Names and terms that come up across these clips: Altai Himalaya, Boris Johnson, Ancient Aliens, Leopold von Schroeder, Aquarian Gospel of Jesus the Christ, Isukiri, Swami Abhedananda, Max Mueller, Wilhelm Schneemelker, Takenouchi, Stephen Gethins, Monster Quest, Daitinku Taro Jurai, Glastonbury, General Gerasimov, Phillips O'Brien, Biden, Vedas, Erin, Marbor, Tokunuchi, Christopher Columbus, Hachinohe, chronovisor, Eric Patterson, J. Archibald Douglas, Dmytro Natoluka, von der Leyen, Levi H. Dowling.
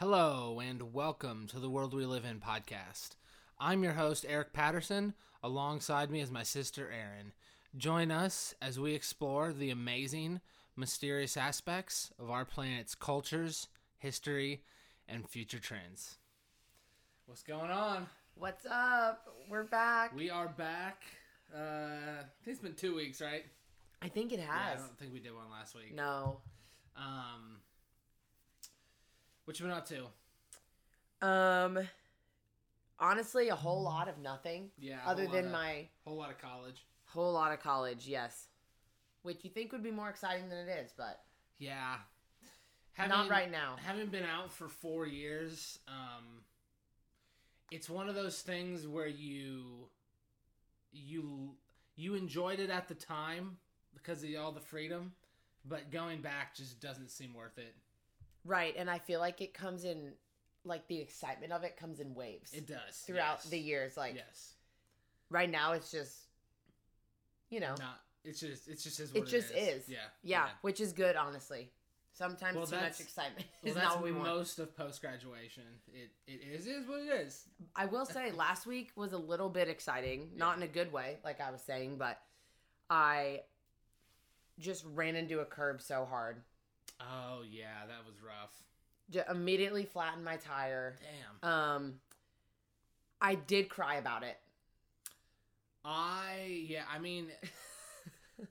Hello, and welcome to the World We Live In podcast. I'm your host, Eric Patterson. Alongside me is my sister, Erin. Join us as we explore the amazing, mysterious aspects of our planet's cultures, history, and future trends. What's going on? What's up? We're back. We are back. I think it's been 2 weeks, right? I think it has. Yeah, I don't think we did one last week. No. What you been up to? Honestly, a whole lot of nothing. Yeah. Other than my... Whole lot of college. Whole lot of college, yes. Which you think would be more exciting than it is, but... Yeah. Not right now. Haven't been out for 4 years. It's one of those things where you enjoyed it at the time because of all the freedom, but going back just doesn't seem worth it. Right, and I feel like it comes in, like the excitement of it comes in waves. It does. Throughout the years, like right now it's just, you know. It just is what it is. Yeah, which is good, honestly. Sometimes too much excitement is not what we want. Most of post-graduation. It is what it is. I will say last week was a little bit exciting, not in a good way, like I was saying, but I just ran into a curb so hard. Oh, yeah, that was rough. Just immediately flattened my tire. Damn. I did cry about it.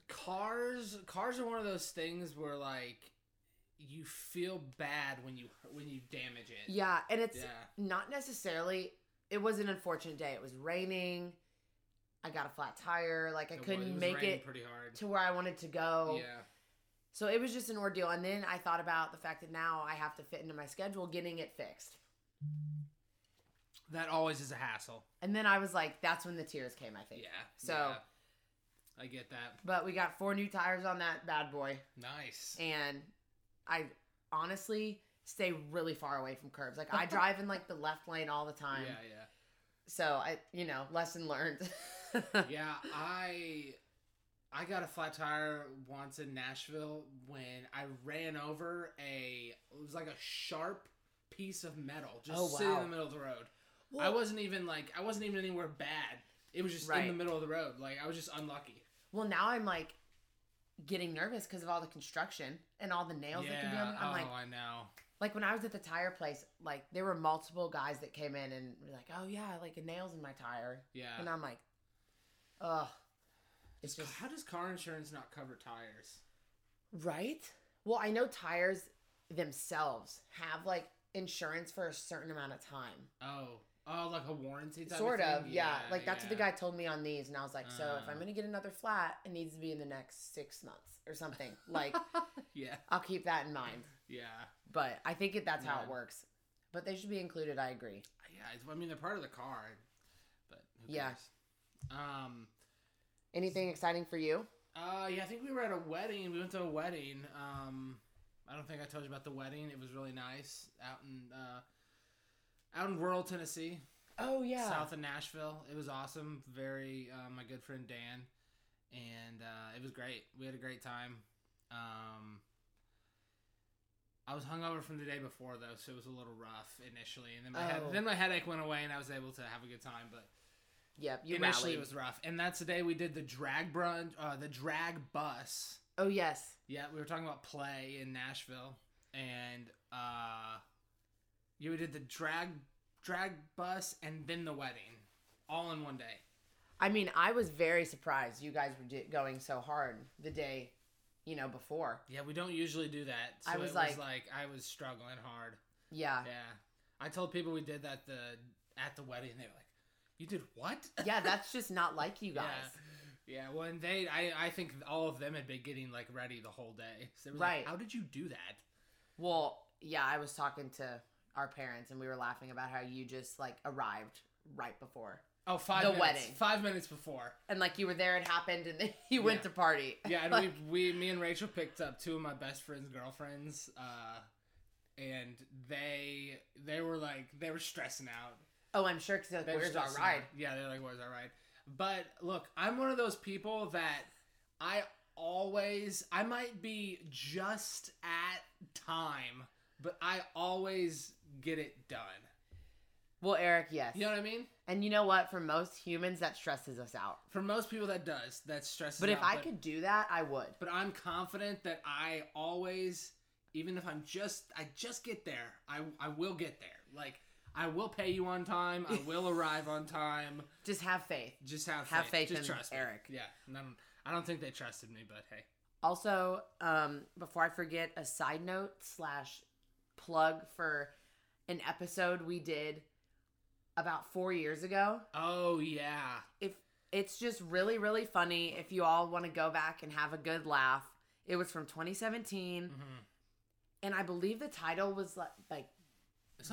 Cars are one of those things where, like, you feel bad when you damage it. Yeah, and it's not necessarily, it was an unfortunate day. It was raining. I got a flat tire. Like, I couldn't make it pretty hard to where I wanted to go. Yeah. So it was just an ordeal. And then I thought about the fact that now I have to fit into my schedule getting it fixed. That always is a hassle. And then I was like, that's when the tears came, I think. Yeah. So I get that. But we got 4 new tires on that bad boy. Nice. And I honestly stay really far away from curbs. Like I drive in like the left lane all the time. Yeah, yeah. So I lesson learned. Yeah, I got a flat tire once in Nashville when I ran over it was like a sharp piece of metal just sitting in the middle of the road. Well, I wasn't even anywhere bad. It was just in the middle of the road. Like I was just unlucky. Well, now I'm like getting nervous because of all the construction and all the nails that can be on it. I know. Like when I was at the tire place, like there were multiple guys that came in and were like, "Oh yeah, like a nail's in my tire." Yeah. And I'm like, ugh. It's just, how does car insurance not cover tires? Right? Well, I know tires themselves have, like, insurance for a certain amount of time. Oh, like a warranty type sort of thing? Yeah. Like, that's what the guy told me on these, and I was like, so if I'm going to get another flat, it needs to be in the next 6 months or something. Like, I'll keep that in mind. Yeah. But I think that's how it works. But they should be included, I agree. Yeah, I mean, they're part of the car, but who cares? Anything exciting for you? I think we were at a wedding. We went to a wedding. I don't think I told you about the wedding. It was really nice out in rural Tennessee. Oh yeah, south of Nashville. It was awesome. Very my good friend Dan, and it was great. We had a great time. I was hungover from the day before though, so it was a little rough initially, and then my headache went away, and I was able to have a good time, but. Yep, initially it was rough, and that's the day we did the drag brunch, the drag bus. Oh yes. Yeah, we were talking about play in Nashville, and we did the drag bus and then the wedding, all in one day. I mean, I was very surprised you guys were going so hard the day, before. Yeah, we don't usually do that. So it was like I was struggling hard. Yeah. Yeah. I told people we did that at the wedding, and they were like. You did what? Yeah, that's just not like you guys. Yeah, well, and I think all of them had been getting, like, ready the whole day. So like, how did you do that? Well, yeah, I was talking to our parents, and we were laughing about how you just, like, arrived right before. Oh, 5 minutes. The wedding. 5 minutes before. And, like, you were there, it happened, and then you went to party. Yeah, and like, me and Rachel picked up 2 of my best friend's girlfriends, and they were stressing out. Oh, I'm sure, because they're like, where's our ride? Yeah, they're like, where's our ride? But, look, I'm one of those people that I might be just at time, but I always get it done. Well, Eric, yes. You know what I mean? And you know what? For most humans, that stresses us out. For most people, that does. That stresses us out. But if I could do that, I would. But I'm confident that I always, even if I'm just, I just get there. I will get there. Like, I will pay you on time. I will arrive on time. Just have faith. Just have faith. Have faith just in trust Eric. Me. Yeah. And I don't think they trusted me, but hey. Also, before I forget, a side note / plug for an episode we did about 4 years ago. Oh, yeah. If it's just really, really funny. If you all want to go back and have a good laugh. It was from 2017. Mm-hmm. And I believe the title was like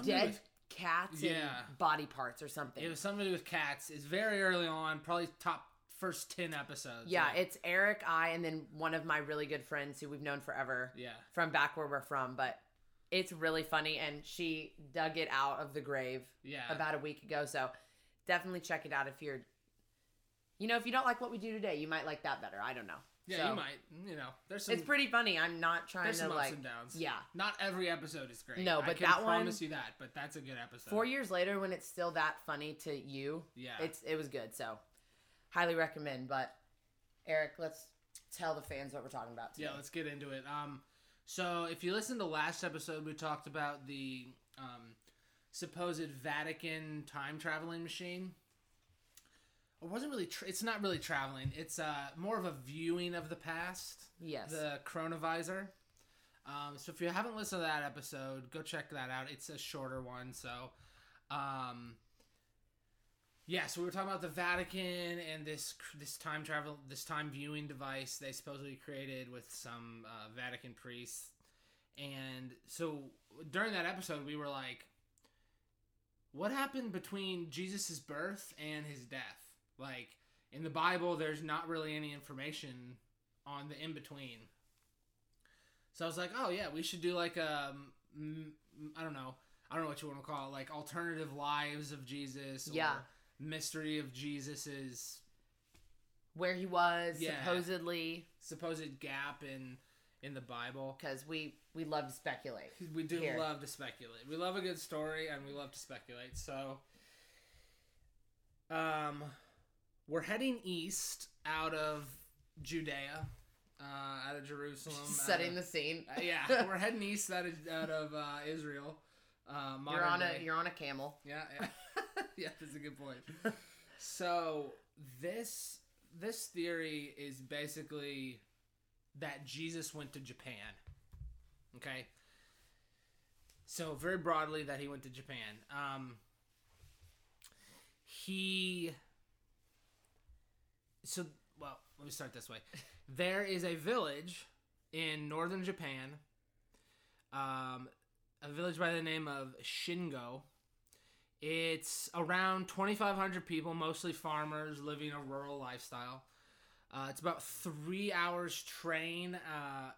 Dead Cats and Body Parts or something. It was something to do with cats. It's very early on, probably top first 10 episodes. Yeah, right? It's Eric, I, and then one of my really good friends who we've known forever. Yeah. From back where we're from, but it's really funny, and she dug it out of the grave about a week ago, so definitely check it out if you're, you know, if you don't like what we do today, you might like that better. I don't know. Yeah, so, you might, you know, there's some... It's pretty funny. I'm not trying to, like... There's some ups and downs. Yeah. Not every episode is great. No, but that one... I can promise you that, but that's a good episode. 4 years later, when it's still that funny to you, it was good, so highly recommend, but Eric, let's tell the fans what we're talking about today. Yeah, let's get into it. So if you listen to last episode, we talked about the supposed Vatican time traveling machine. It wasn't really. It's not really traveling. It's more of a viewing of the past. Yes. The chronovisor. So if you haven't listened to that episode, go check that out. It's a shorter one. So, so we were talking about the Vatican and this time viewing device they supposedly created with some Vatican priests. And so during that episode, we were like, what happened between Jesus' birth and his death? Like, in the Bible, there's not really any information on the in-between. So I was like, oh, yeah, we should do like a, I don't know what you want to call it, like alternative lives of Jesus or mystery of Jesus's where he was supposed gap in the Bible, because we love to speculate. We do love to speculate. We love a good story and we love to speculate. So we're heading east out of Judea, out of Jerusalem, setting the scene. We're heading east out of Israel. You're on a camel. Yeah. Yeah, that's a good point. So this theory is basically that Jesus went to Japan. Okay? So very broadly that he went to Japan. Let me start this way. There is a village in northern Japan, a village by the name of Shingo. It's around 2,500 people, mostly farmers living a rural lifestyle. It's about 3 hours train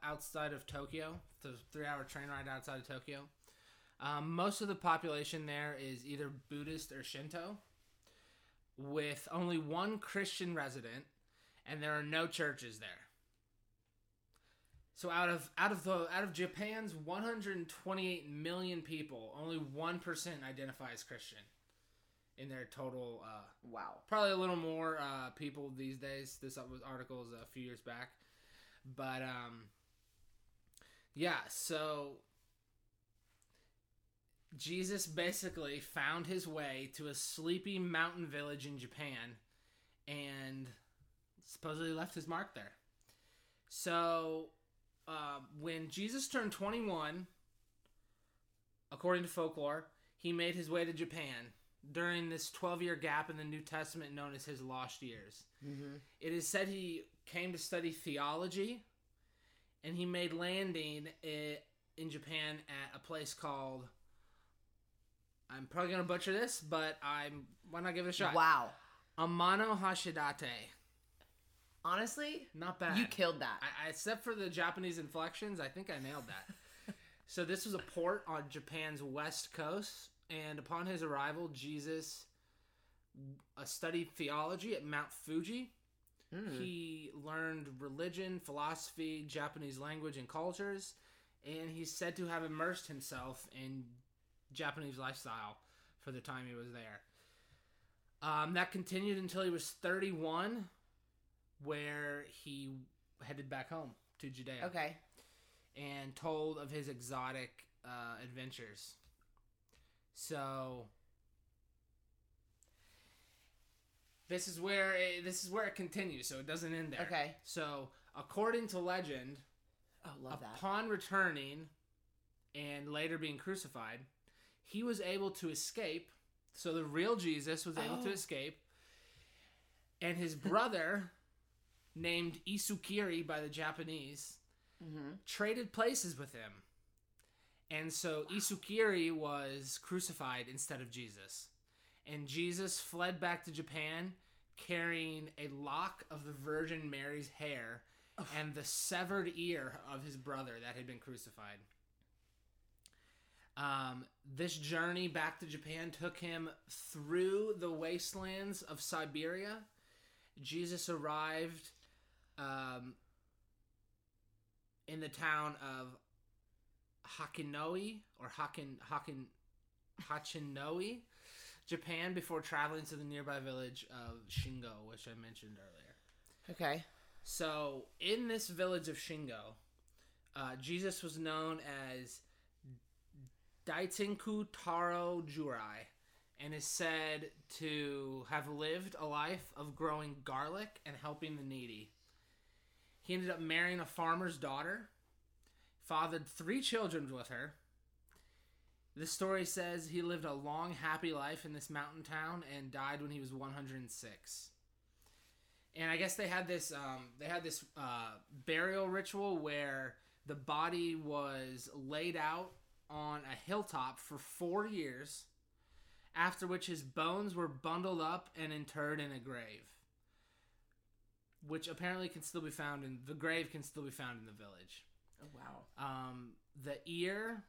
outside of Tokyo. It's a 3-hour train ride outside of Tokyo. Most of the population there is either Buddhist or Shinto, with only one Christian resident, and there are no churches there. So out of Japan's 128 million people, only 1% identify as Christian in their total. Probably a little more people these days. This article is a few years back, but So Jesus basically found his way to a sleepy mountain village in Japan, and supposedly left his mark there. So. When Jesus turned 21, according to folklore, he made his way to Japan during this 12-year gap in the New Testament known as his lost years. Mm-hmm. It is said he came to study theology, and he made landing in Japan at a place called, I'm probably going to butcher this, but why not give it a shot? Wow. Amano Hashidate. Honestly, not bad. You killed that. Except for the Japanese inflections, I think I nailed that. So this was a port on Japan's west coast, and upon his arrival, Jesus studied theology at Mount Fuji. Mm. He learned religion, philosophy, Japanese language, and cultures, and he's said to have immersed himself in Japanese lifestyle for the time he was there. That continued until he was 31, where he headed back home to Judea. Okay. And told of his exotic adventures. So this is where it continues, so it doesn't end there. Okay. So according to legend, upon returning and later being crucified, he was able to escape. So the real Jesus was able to escape, and his brother, named Isukiri by the Japanese, traded places with him. And so Isukiri was crucified instead of Jesus. And Jesus fled back to Japan carrying a lock of the Virgin Mary's hair and the severed ear of his brother that had been crucified. This journey back to Japan took him through the wastelands of Siberia. Jesus arrived in the town of Hachinohe or Hachinohe, Japan, before traveling to the nearby village of Shingo, which I mentioned earlier. Okay. So in this village of Shingo, Jesus was known as Daitinku Taro Jurai, and is said to have lived a life of growing garlic and helping the needy. He ended up marrying a farmer's daughter, fathered 3 children with her. The story says he lived a long, happy life in this mountain town and died when he was 106. And I guess they had this burial ritual where the body was laid out on a hilltop for 4 years, after which his bones were bundled up and interred in a grave, which apparently can still be found in the grave can still be found in the village. Oh wow! The ear,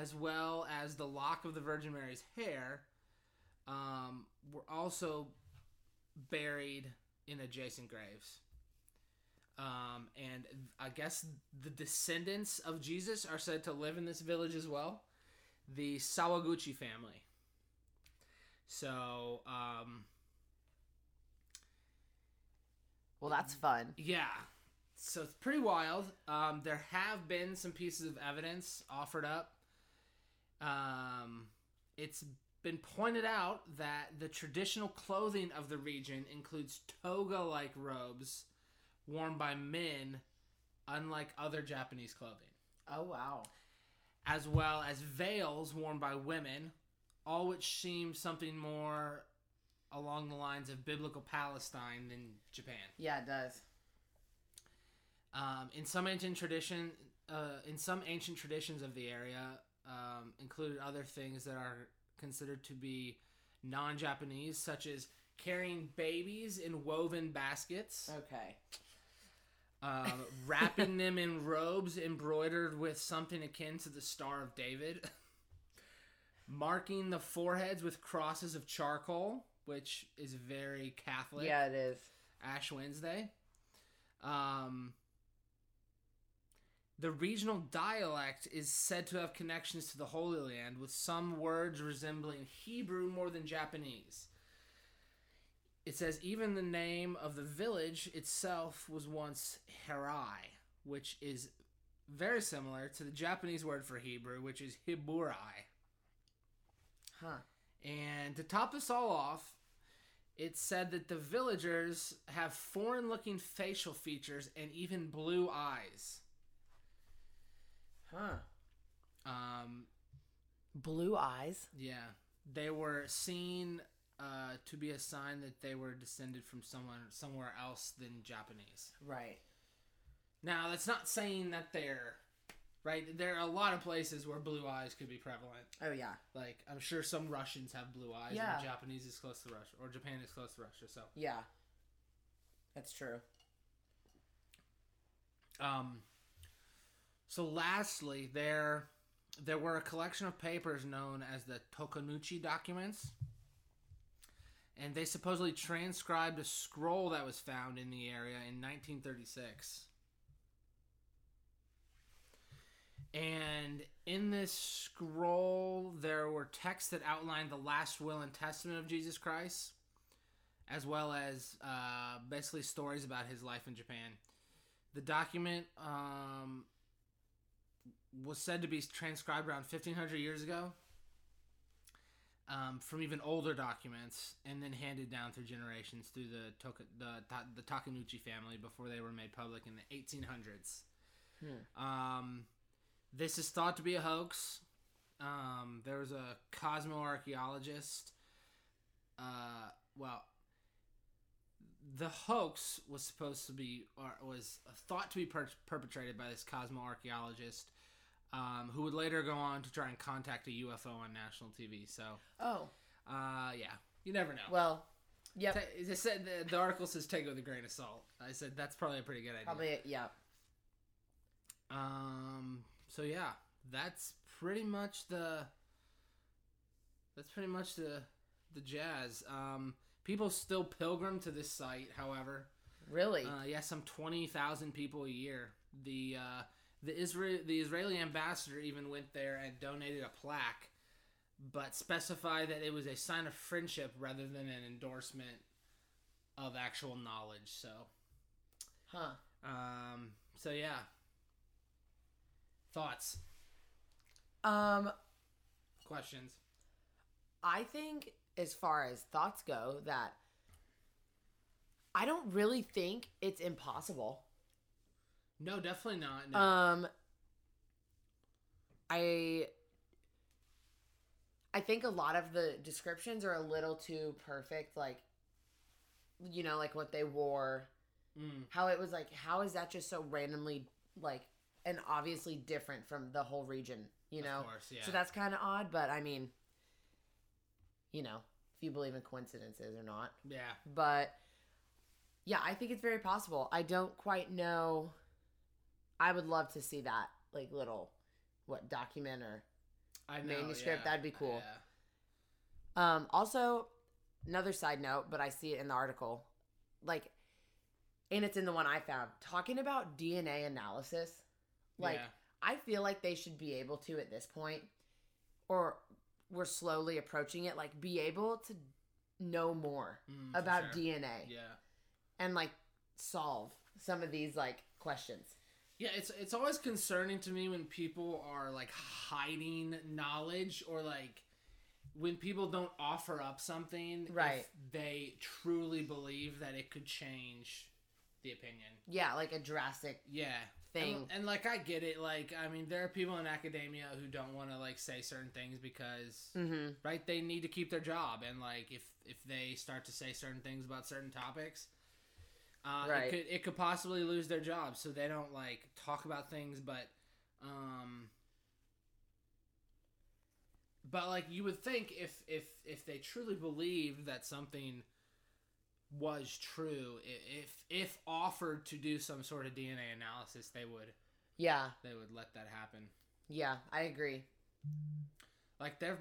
as well as the lock of the Virgin Mary's hair, were also buried in adjacent graves. And I guess the descendants of Jesus are said to live in this village as well, the Sawaguchi family. So, well, that's fun. Yeah. So it's pretty wild. There have been some pieces of evidence offered up. It's been pointed out that the traditional clothing of the region includes toga-like robes worn by men, unlike other Japanese clothing. Oh, wow. As well as veils worn by women, all which seem something more along the lines of biblical Palestine than Japan. Yeah, it does. In some ancient traditions of the area, included other things that are considered to be non-Japanese, such as carrying babies in woven baskets. Okay. Wrapping them in robes embroidered with something akin to the Star of David. Marking the foreheads with crosses of charcoal, which is very Catholic. Yeah, it is. Ash Wednesday. The regional dialect is said to have connections to the Holy Land, with some words resembling Hebrew more than Japanese. It says even the name of the village itself was once Herai, which is very similar to the Japanese word for Hebrew, which is Hiburai. Huh. And to top this all off, it's said that the villagers have foreign-looking facial features and even blue eyes. Huh. Blue eyes? Yeah. They were seen to be a sign that they were descended from somewhere else than Japanese. Right. Now, that's not saying that they're... Right? There are a lot of places where blue eyes could be prevalent. Oh, yeah. Like, I'm sure some Russians have blue eyes, yeah, and Japanese is close to Russia, or Japan is close to Russia, so. Yeah. That's true. So, lastly, there were a collection of papers known as the Tokunuchi documents, and they supposedly transcribed a scroll that was found in the area in 1936. And in this scroll, there were texts that outlined the last will and testament of Jesus Christ, as well as basically stories about his life in Japan. The document was said to be transcribed around 1,500 years ago from even older documents, and then handed down through generations through the Takenouchi family before they were made public in the 1800s. This is thought to be a hoax. There was a cosmoarchaeologist. The hoax was supposed to be, or was thought to be perpetrated by this cosmoarchaeologist, who would later go on to try and contact a UFO on national TV. So, yeah, you never know. Well, yeah, the article says take it with a grain of salt. I said that's probably a pretty good idea. Probably, yeah. So yeah, that's pretty much the jazz. People still pilgrim to this site, however. Really? Yeah, some 20,000 people a year. The Israeli ambassador even went there and donated a plaque, but specified that it was a sign of friendship rather than an endorsement of actual knowledge. So, so yeah. Thoughts? Questions? I think, as far as thoughts go, that I don't really think it's impossible. No, definitely not. No. I think a lot of the descriptions are a little too perfect, like, you know, like what they wore, how it was like, how is that just so randomly, like, and obviously different from the whole region, you know? Of course, yeah. So that's kind of odd, but I mean, you know, if you believe in coincidences or not. Yeah. But, yeah, I think it's very possible. I don't quite know. I would love to see that, like, little, document or manuscript. Yeah. That'd be cool. Yeah. Also, another side note, but I see it in the article. Like, and it's in the one I found. Talking about DNA analysis. Like, yeah. I feel like they should be able to, at this point, or we're slowly approaching it, like, be able to know more about DNA. Yeah. And, like, solve some of these, like, questions. Yeah, it's always concerning to me when people are, like, hiding knowledge, or, like, when people don't offer up something. Right. If they truly believe that it could change the opinion. Yeah, like a drastic thing. And like, I get it. Like, I mean, there are people in academia who don't want to, like, say certain things because, right, they need to keep their job. And, like, if they start to say certain things about certain topics, it could possibly lose their job. So they don't, like, talk about things, but like, you would think if they truly believed that something was true, if offered to do some sort of DNA analysis, they would let that happen. Yeah, I agree. Like, I'm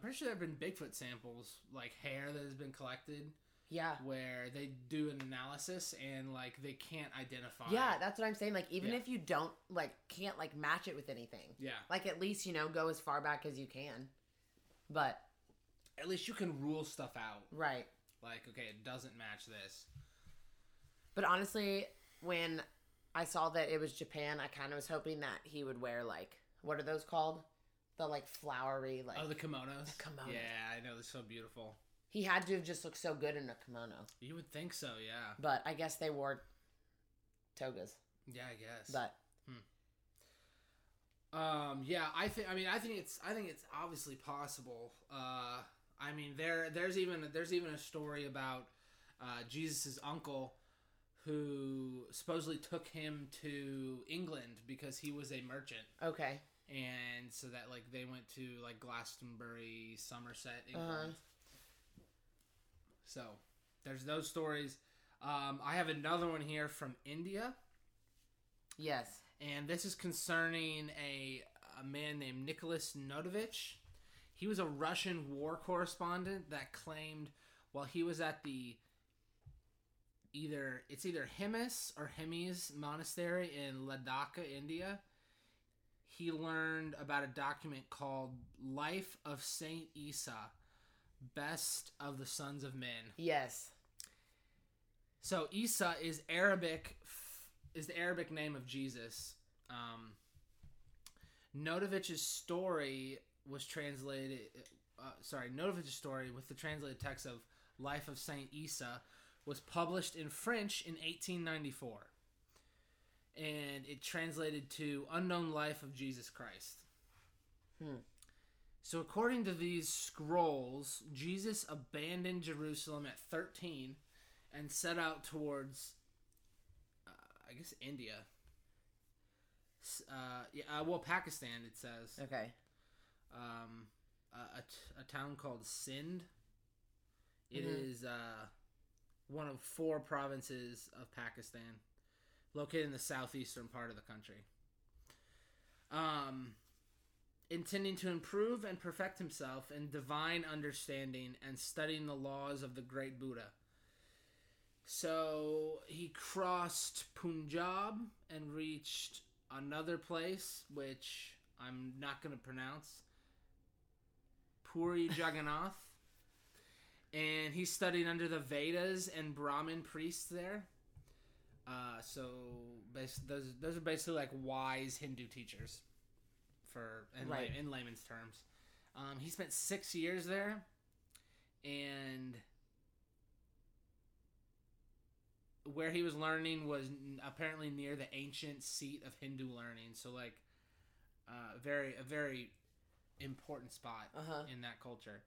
pretty sure there have been Bigfoot samples, like hair that has been collected, where they do an analysis and, like, they can't identify it. That's what I'm saying, like, even if you don't, like, can't, like, match it with anything, like, at least, you know, go as far back as you can, but at least you can rule stuff out, right? Like, okay, it doesn't match this. But honestly, when I saw that it was Japan, I kind of was hoping that he would wear, like, what are those called? The, like, flowery, like... Oh, the kimonos? The kimonos. Yeah, I know. They're so beautiful. He had to have just looked so good in a kimono. You would think so, yeah. But I guess they wore togas. Yeah, I guess. But... yeah, I think it's obviously possible. I mean, there's even a story about Jesus' uncle who supposedly took him to England because he was a merchant. Okay. And so that, like, they went to, like, Glastonbury, Somerset, England. So there's those stories. I have another one here from India. Yes. And this is concerning a man named Nicolas Notovitch. He was a Russian war correspondent that claimed while he was at the either Hemis or Hemis monastery in Ladakh, India, he learned about a document called Life of Saint Issa, Best of the Sons of Men. Yes. So Issa is the Arabic name of Jesus. Notovitch's story was translated... Notovitch's story with the translated text of Life of Saint Issa was published in French in 1894. And it translated to Unknown Life of Jesus Christ. So according to these scrolls, Jesus abandoned Jerusalem at 13 and set out towards, India. Pakistan, it says. Okay. A town called Sindh. It is one of four provinces of Pakistan, located in the southeastern part of the country. Intending to improve and perfect himself in divine understanding and studying the laws of the great Buddha. So he crossed Punjab and reached another place, which I'm not going to pronounce, Puri Jagannath. And he studied under the Vedas and Brahmin priests there. Those are basically like wise Hindu teachers, in layman's terms. He spent 6 years there, and where he was learning was apparently near the ancient seat of Hindu learning. So a very important spot in that culture.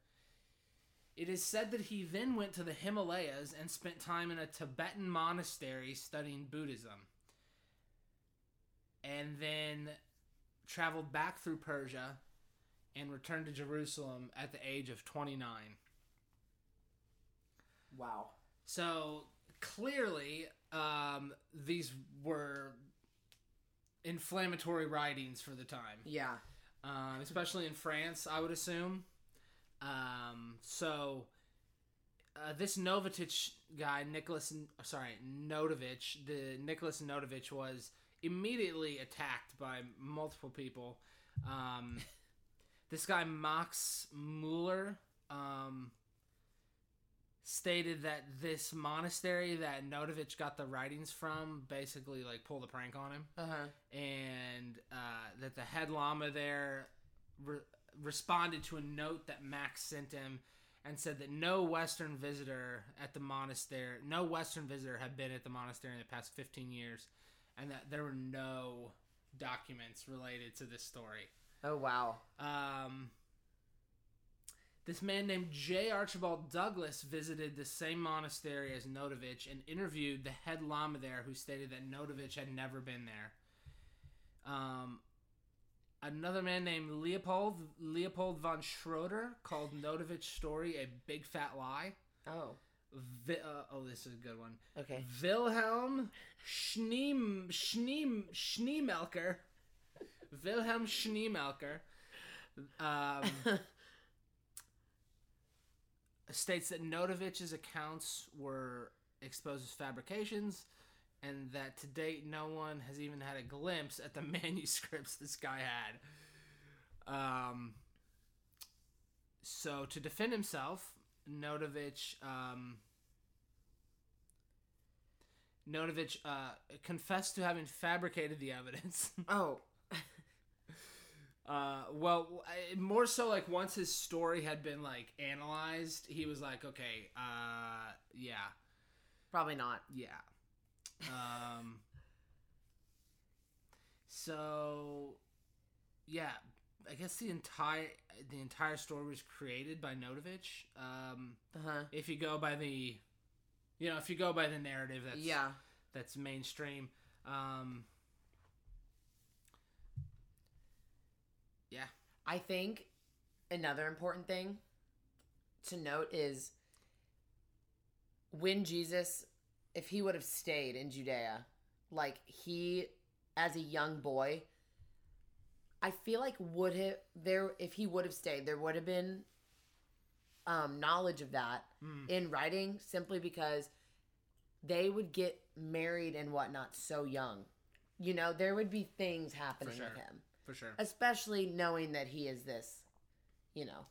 It is said that he then went to the Himalayas and spent time in a Tibetan monastery studying Buddhism. And then traveled back through Persia and returned to Jerusalem at the age of 29. Wow. So, clearly, these were inflammatory writings for the time. Yeah. Especially in France, I would assume. This Nicolas Notovitch was immediately attacked by multiple people. This guy, Max Mueller, stated that this monastery that Notovitch got the writings from basically, pulled a prank on him. Uh-huh. And, that the head lama there... responded to a note that Max sent him and said that no Western visitor had been at the monastery in the past 15 years and that there were no documents related to this story. Oh, wow. This man named J. Archibald Douglas visited the same monastery as Notovitch and interviewed the head lama there, who stated that Notovitch had never been there. Another man named Leopold von Schroeder called Notovitch's story a big fat lie. Oh. This is a good one. Okay. Wilhelm Schneemelker. Wilhelm Schneemelker states that Notovitch's accounts were exposed as fabrications, and that to date, no one has even had a glimpse at the manuscripts this guy had. So, to defend himself, Notovitch confessed to having fabricated the evidence. Oh. More so, once his story had been, analyzed, he was like, okay, yeah. Probably not. Yeah. I guess the entire story was created by Notovitch. If you go by the, narrative that's mainstream. Yeah. I think another important thing to note is when Jesus, if he would have stayed in Judea, he, as a young boy, I feel if he would have stayed, there would have been knowledge of that in writing, simply because they would get married and whatnot so young. There would be things happening with him. For sure. Especially knowing that he is this, you know,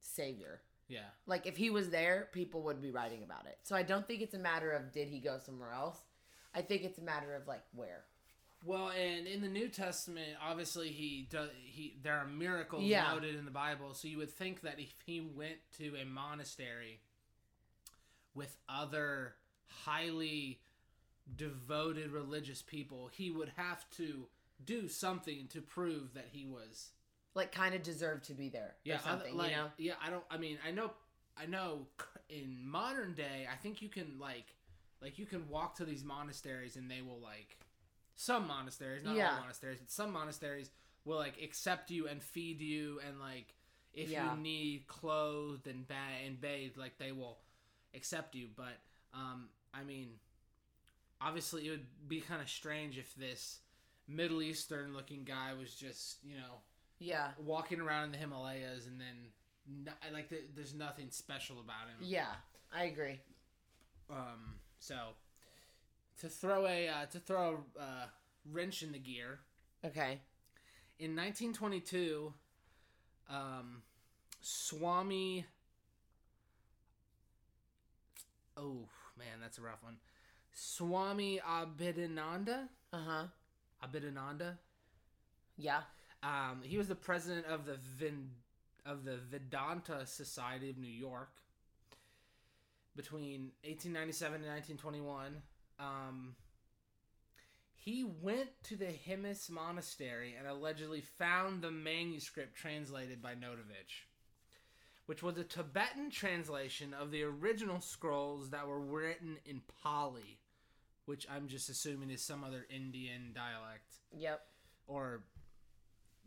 savior. Yeah. Like, if he was there, people would be writing about it. So I don't think it's a matter of did he go somewhere else. I think it's a matter of, like, where. Well, and in the New Testament, obviously, there are miracles noted in the Bible. So you would think that if he went to a monastery with other highly devoted religious people, he would have to do something to prove that he was... Like, kind of deserved to be there or something, like, you know? Yeah, I know in modern day, I think you can, like, you can walk to these monasteries and they will, like... Some monasteries, not all monasteries, but some monasteries will, like, accept you and feed you, and, like, if you need clothed and bathed, like, they will accept you. But, I mean, obviously it would be kind of strange if this Middle Eastern-looking guy was just, you know... Yeah. Walking around in the Himalayas, and then, like, there's nothing special about him. Yeah, I agree. So, to throw a wrench in the gear. Okay. In 1922, Swami... Oh, man, that's a rough one. Swami Abhedananda? Uh-huh. Abhedananda? Yeah. He was the president of the Vedanta Society of New York between 1897 and 1921. He went to the Hemis monastery and allegedly found the manuscript translated by Notovitch, which was a Tibetan translation of the original scrolls that were written in Pali, which I'm just assuming is some other Indian dialect. Yep. Or...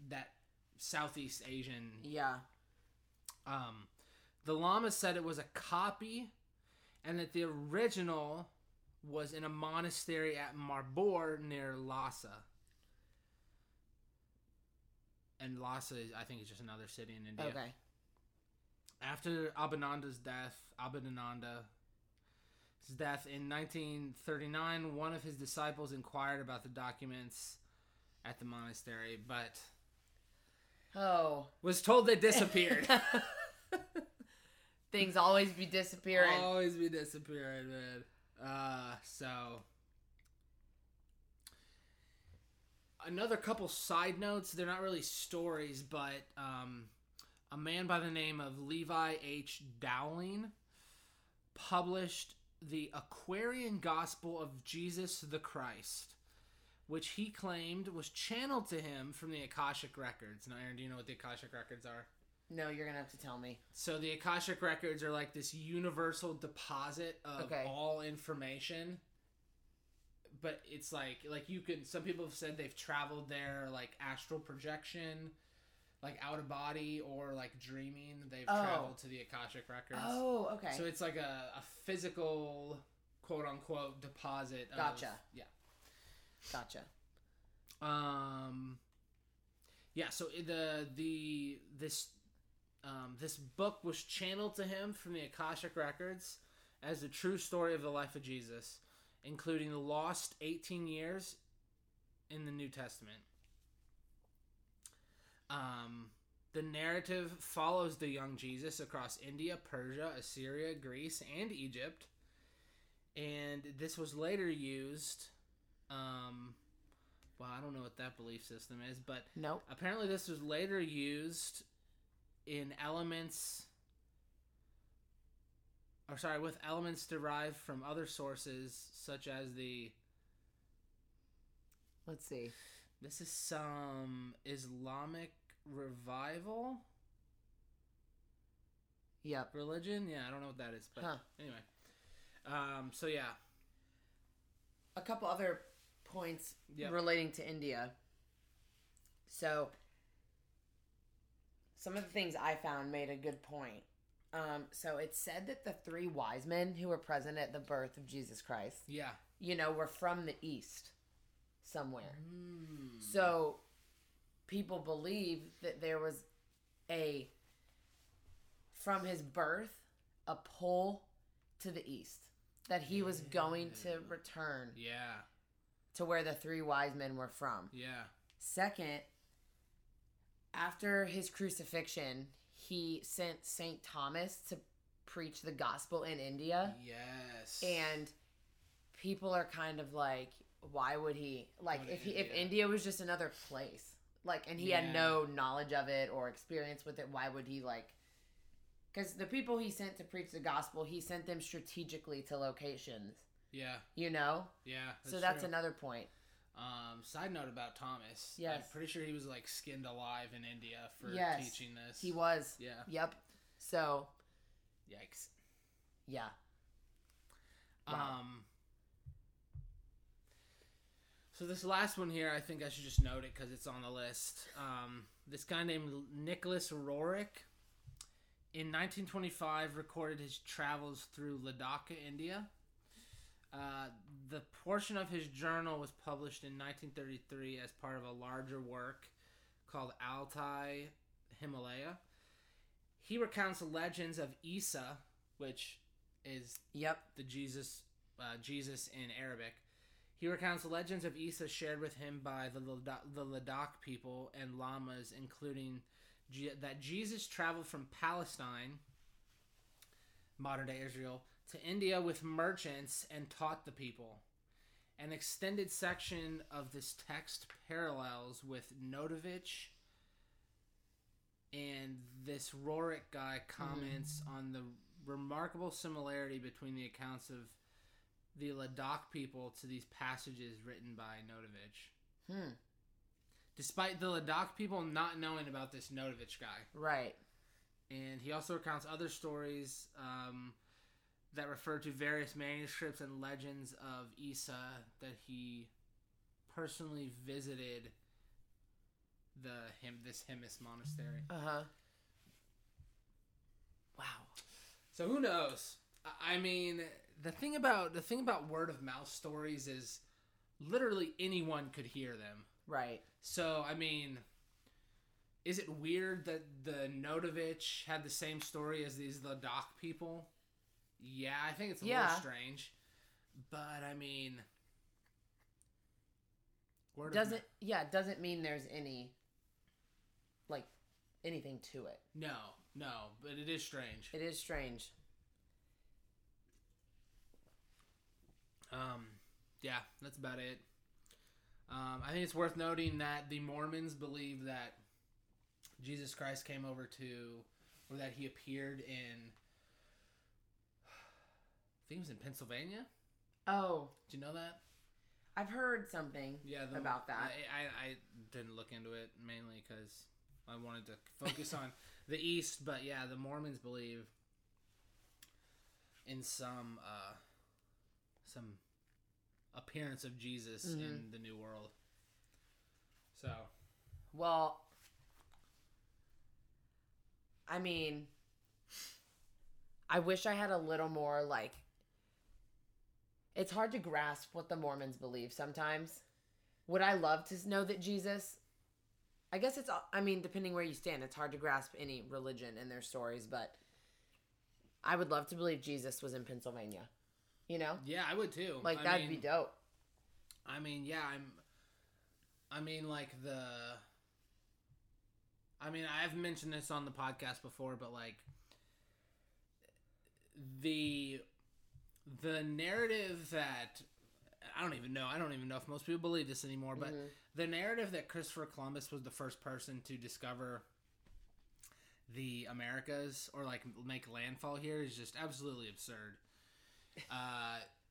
that Southeast Asian... Yeah. The Lama said it was a copy and that the original was in a monastery at Marbor near Lhasa. And Lhasa, I think, is just another city in India. Okay. After Abhedananda's death in 1939, one of his disciples inquired about the documents at the monastery, but... was told they disappeared. Things always be disappearing. Always be disappearing, man. So... Another couple side notes. They're not really stories, but a man by the name of Levi H. Dowling published the Aquarian Gospel of Jesus the Christ, which he claimed was channeled to him from the Akashic Records. Now, Erin, do you know what the Akashic Records are? No, you're going to have to tell me. So the Akashic Records are like this universal deposit of all information. But it's like you can... Some people have said they've traveled there, like astral projection, like out of body, or like dreaming. They've traveled to the Akashic Records. Oh, okay. So it's like a physical, quote-unquote, deposit of... Gotcha. Yeah. Gotcha. Yeah. So this book was channeled to him from the Akashic Records as the true story of the life of Jesus, including the lost 18 years in the New Testament. The narrative follows the young Jesus across India, Persia, Assyria, Greece, and Egypt, and this was later used. Well, I don't know what that belief system is, but apparently this was later used with elements derived from other sources, such as the... Let's see. This is some Islamic revival? Yep. Religion? Yeah, I don't know what that is, but anyway. So yeah. A couple other points relating to India. So, some of the things I found made a good point. So, it's said that the three wise men who were present at the birth of Jesus Christ, were from the East somewhere. Mm. So, people believe that there was from his birth, a pull to the East. That he was going to return to where the three wise men were from. Yeah. Second, After his crucifixion, he sent St. Thomas to preach the gospel in India. Yes. And people are kind of like, why would he? Like, if India was just another place, like, and he had no knowledge of it or experience with it, why would he, like... Because the people he sent to preach the gospel, he sent them strategically to locations. Yeah. You know? Yeah. That's another point. Side note about Thomas. Yes. I'm pretty sure he was, like, skinned alive in India for teaching this. He was. Yeah. Yep. So. Yikes. Yeah. Wow. So this last one here, I think I should just note it because it's on the list. This guy named Nicolas Rorik, in 1925, recorded his travels through Ladakh, India. The portion of his journal was published in 1933 as part of a larger work called Altai Himalaya. He recounts the legends of Issa, which is the Jesus in Arabic. He recounts the legends of Issa shared with him by the Ladakh people and lamas, including that Jesus traveled from Palestine, modern-day Israel, to India with merchants and taught the people. An extended section of this text parallels with Notovitch, and this Rorik guy comments on the remarkable similarity between the accounts of the Ladakh people to these passages written by Notovitch. Despite the Ladakh people not knowing about this Notovitch guy. Right. And he also recounts other stories that refer to various manuscripts and legends of Issa that he personally visited this Hemis monastery. Uh-huh. Wow. So who knows? I mean, the thing about word of mouth stories is literally anyone could hear them. Right. So, I mean, is it weird that the Notovitch had the same story as these Ladakh people? Yeah, I think it's a little strange. But, I mean... Doesn't mean there's any, like, anything to it. No, but it is strange. It is strange. Yeah, that's about it. I think it's worth noting that the Mormons believe that Jesus Christ came over to, or that he appeared in, I think it was in Pennsylvania. Oh. Did you know that? I've heard something about that. I didn't look into it mainly because I wanted to focus on the East, but yeah, the Mormons believe in some appearance of Jesus in the New World. So, well, I mean, I wish I had a little more, like, it's hard to grasp what the Mormons believe sometimes. Would I love to know that Jesus, I guess it's, I mean, depending where you stand, it's hard to grasp any religion and their stories, but I would love to believe Jesus was in Pennsylvania. You know? Yeah, I would too. Like, that'd be dope. I mean, yeah, I've mentioned this on the podcast before, but, like, the narrative that, I don't even know if most people believe this anymore, but the narrative that Christopher Columbus was the first person to discover the Americas, or, like, make landfall here, is just absolutely absurd.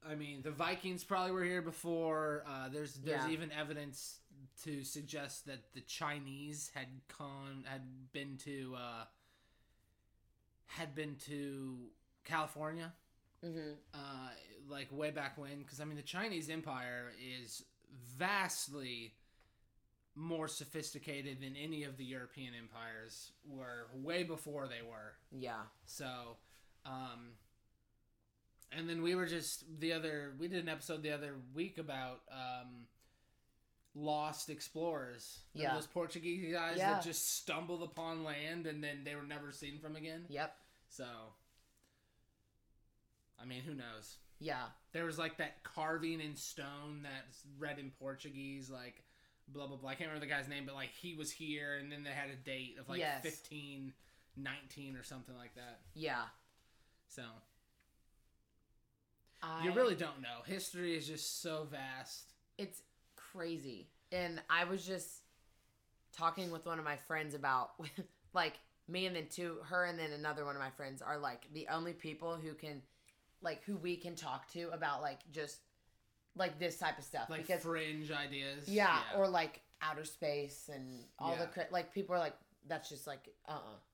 I mean, the Vikings probably were here before. There's even evidence to suggest that the Chinese had been to California, like way back when. Because I mean, the Chinese Empire is vastly more sophisticated than any of the European empires were way before they were. Yeah. So. And then we did an episode the other week about lost explorers. Yeah. Those Portuguese guys that just stumbled upon land and then they were never seen from again. Yep. So, I mean, who knows? Yeah. There was like that carving in stone that's read in Portuguese, like, blah, blah, blah. I can't remember the guy's name, but, like, he was here, and then they had a date of, like, 1519 or something like that. Yeah. So. You really don't know. History is just so vast. It's crazy. And I was just talking with one of my friends about, like, me and then her and then another one of my friends are, like, the only people who can, like, who we can talk to about, like, just, like, this type of stuff. Like, because, fringe ideas. Yeah, yeah, or, like, outer space and all the, like, people are like, that's just, like,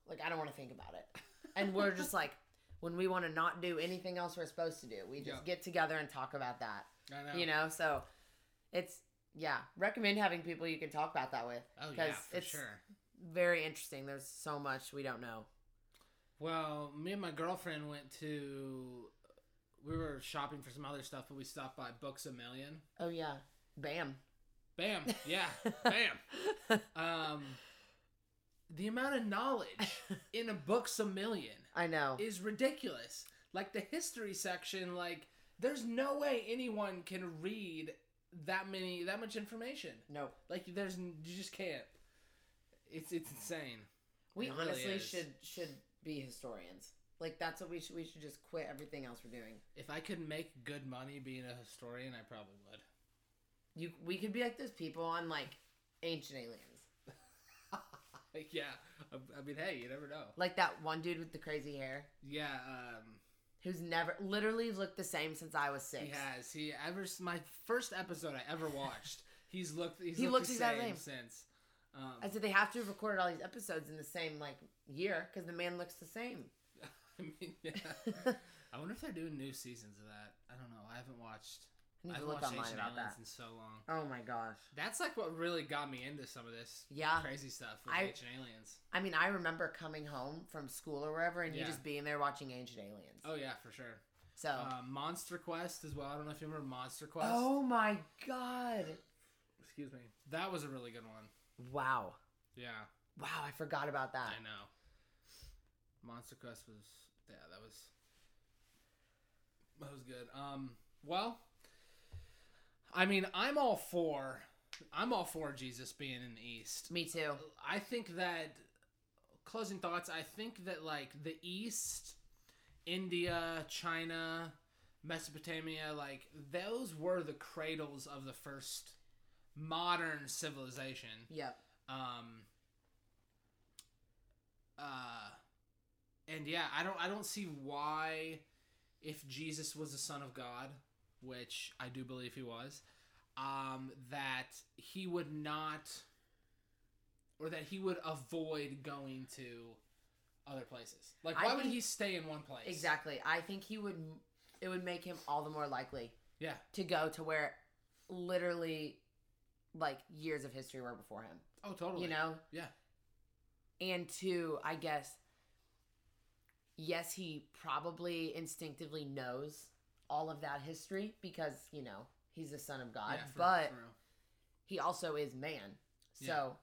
Like, I don't want to think about it. And we're just, like, when we want to not do anything else we're supposed to do, we just get together and talk about that. I know. You know? So, it's, yeah. Recommend having people you can talk about that with. Oh, yeah, for sure. Very interesting. There's so much we don't know. Well, me and my girlfriend went to... We were shopping for some other stuff, but we stopped by Books A Million. Oh, yeah. Bam. Bam. Yeah. Bam. The amount of knowledge in a Books A Million... I know. ...is ridiculous. Like, the history section, like, there's no way anyone can read that much information. No. Like, you just can't. It's insane. We honestly really should be historians. Like, that's what we should just quit everything else we're doing. If I could make good money being a historian, I probably would. We could be like those people on, like, Ancient Aliens. Yeah. I mean, hey, you never know. Like that one dude with the crazy hair. Yeah, who's never, literally looked the same since I was 6. He has. My first episode I ever watched, he looks the same since. I said they have to have recorded all these episodes in the same, like, year, because the man looks the same. I mean, yeah. I wonder if they're doing new seasons of that. I don't know. I haven't watched. I haven't watched Ancient Aliens in so long. Oh my gosh. That's, like, what really got me into some of this crazy stuff with Ancient Aliens. I mean, I remember coming home from school or wherever, and you just being there watching Ancient Aliens. Oh yeah, for sure. So Monster Quest as well. I don't know if you remember Monster Quest. Oh my god. Excuse me. That was a really good one. Wow. Yeah. Wow, I forgot about that. I know. Monster Quest was... Yeah, that was good. Well, I mean, I'm all for Jesus being in the East. Me too. I think that... Closing thoughts, I think that, like, the East, India, China, Mesopotamia, like, those were the cradles of the first... modern civilization. Yep. And yeah, I don't see why, if Jesus was the Son of God, which I do believe he was, that he would not, or that he would avoid going to other places. Like, why would he stay in one place? Exactly. I think it would make him all the more likely. Yeah. To go to where literally... like, years of history were before him. Oh, totally. You know? Yeah. And two, I guess, yes, he probably instinctively knows all of that history because, you know, he's the Son of God. Yeah, but he also is man. So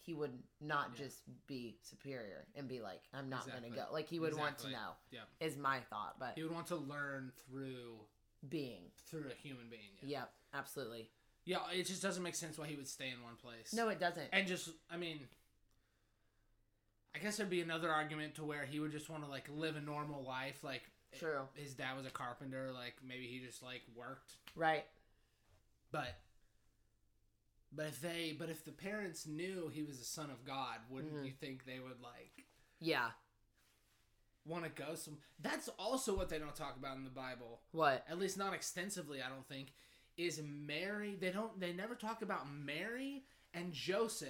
he would not just be superior and be like, I'm not going to go. Like, he would want to know is my thought. But he would want to learn through... being. Through a human being. Yeah. Yep, absolutely. Yeah, it just doesn't make sense why he would stay in one place. No, it doesn't. And just, I mean, I guess there'd be another argument to where he would just want to, like, live a normal life. Like, true. His dad was a carpenter. Like, maybe he just, like, worked. Right. But if the parents knew he was the Son of God, wouldn't you think they would, like... Yeah. Want to go some... That's also what they don't talk about in the Bible. What? At least not extensively, I don't think. Is Mary, they never talk about Mary and Joseph,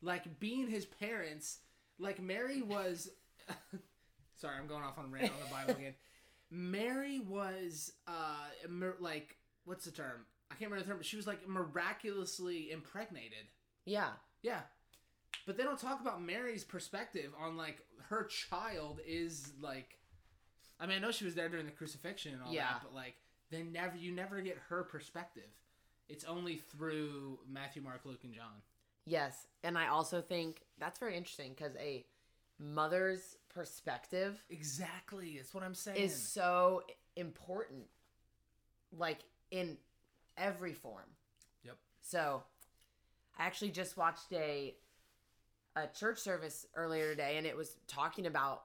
like, being his parents. Like, Mary was, sorry, I'm going off on a rant on the Bible again. Mary was, like, what's the term? I can't remember the term, but she was, like, miraculously impregnated. Yeah. Yeah. But they don't talk about Mary's perspective on, like, her child is, like, I mean, I know she was there during the crucifixion and all that, but, like, you never get her perspective. It's only through Matthew, Mark, Luke, and John. Yes, and I also think that's very interesting because a mother's perspective... Exactly, that's what I'm saying. ...is so important, like, in every form. Yep. So, I actually just watched a church service earlier today, and it was talking about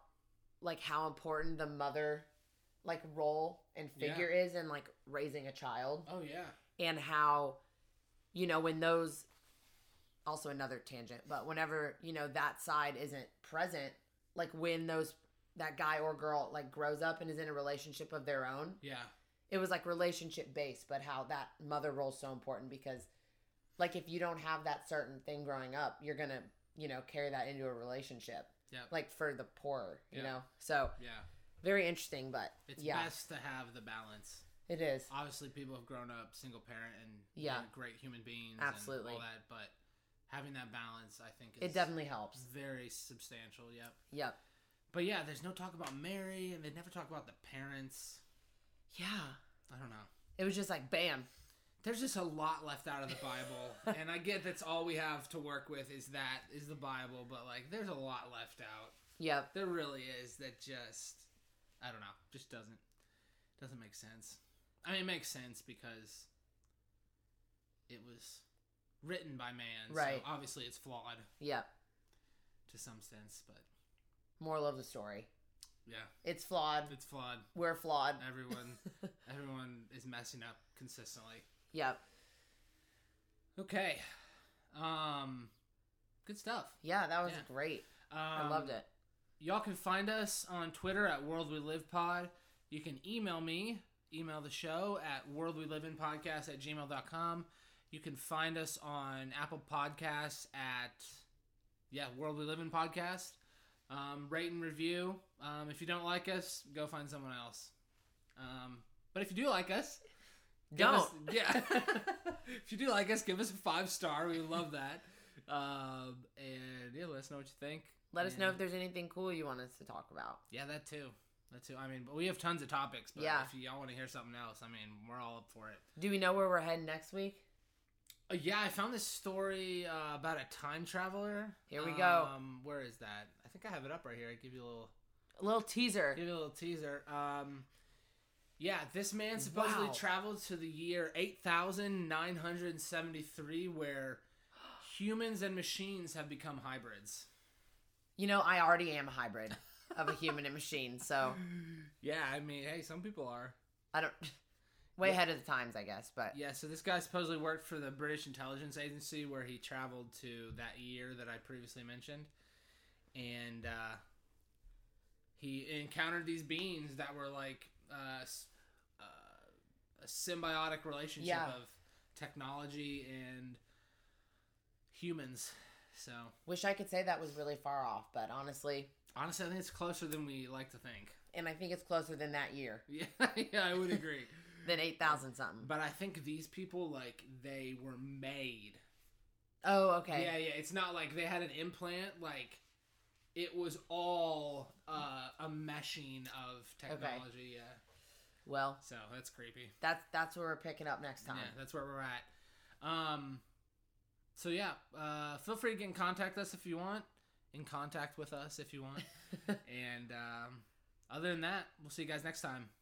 like how important the mother like role and figure is in like raising a child. Oh yeah. And how, you know, when those, also another tangent, but whenever, you know, that side isn't present, like when those, that guy or girl like grows up and is in a relationship of their own. Yeah. It was like relationship based, but how that mother role is so important because like if you don't have that certain thing growing up, you're going to, you know, carry that into a relationship. Yeah. Like for the poor, you know? So yeah, very interesting, but it's best to have the balance. It is. Obviously people have grown up single parent and great human beings. Absolutely. And all that, but having that balance, I think is, it definitely helps. Very substantial. Yep. Yep. But yeah, there's no talk about Mary, and they never talk about the parents. Yeah. I don't know. It was just like, bam. There's just a lot left out of the Bible. And I get that's all we have to work with is the Bible, but like there's a lot left out. Yep. There really is that just, I don't know, just doesn't make sense. I mean, it makes sense because it was written by man. Right. So obviously it's flawed. Yep. To some sense, but. Moral of the story. Yeah. It's flawed. It's flawed. We're flawed. Everyone is messing up consistently. Yep. Okay. Good stuff. Yeah, that was great. I loved it. Y'all can find us on Twitter at World We Live Pod. You can email me, email the show at worldweliveinpodcast@gmail.com. You can find us on Apple Podcasts at World We Live In Podcast. Rate and review. If you don't like us, go find someone else. But if you do like us, if you do like us, give us a 5-star. We love that. And let us know what you think. Let us know if there's anything cool you want us to talk about. Yeah, that too. I mean, but we have tons of topics. But if y'all want to hear something else, I mean, we're all up for it. Do we know where we're heading next week? I found this story about a time traveler. Here we go. Where is that? I think I have it up right here. I give you a little teaser. This man supposedly traveled to the year 8,973, where humans and machines have become hybrids. You know, I already am a hybrid of a human and machine. So yeah, I mean, hey, some people are. I don't. Way ahead of the times, I guess, but... Yeah, so this guy supposedly worked for the British Intelligence Agency where he traveled to that year that I previously mentioned. And he encountered these beings that were like a symbiotic relationship of technology and humans, so... Wish I could say that was really far off, but honestly, I think it's closer than we like to think. And I think it's closer than that year. Yeah, I would agree. Than 8,000 something. But I think these people, like, they were made. Oh, okay. Yeah. It's not like they had an implant. Like, it was all a meshing of technology. Okay. Yeah. Well. So, that's creepy. That's where we're picking up next time. Yeah, that's where we're at. Feel free to get in contact with us if you want. And other than that, we'll see you guys next time.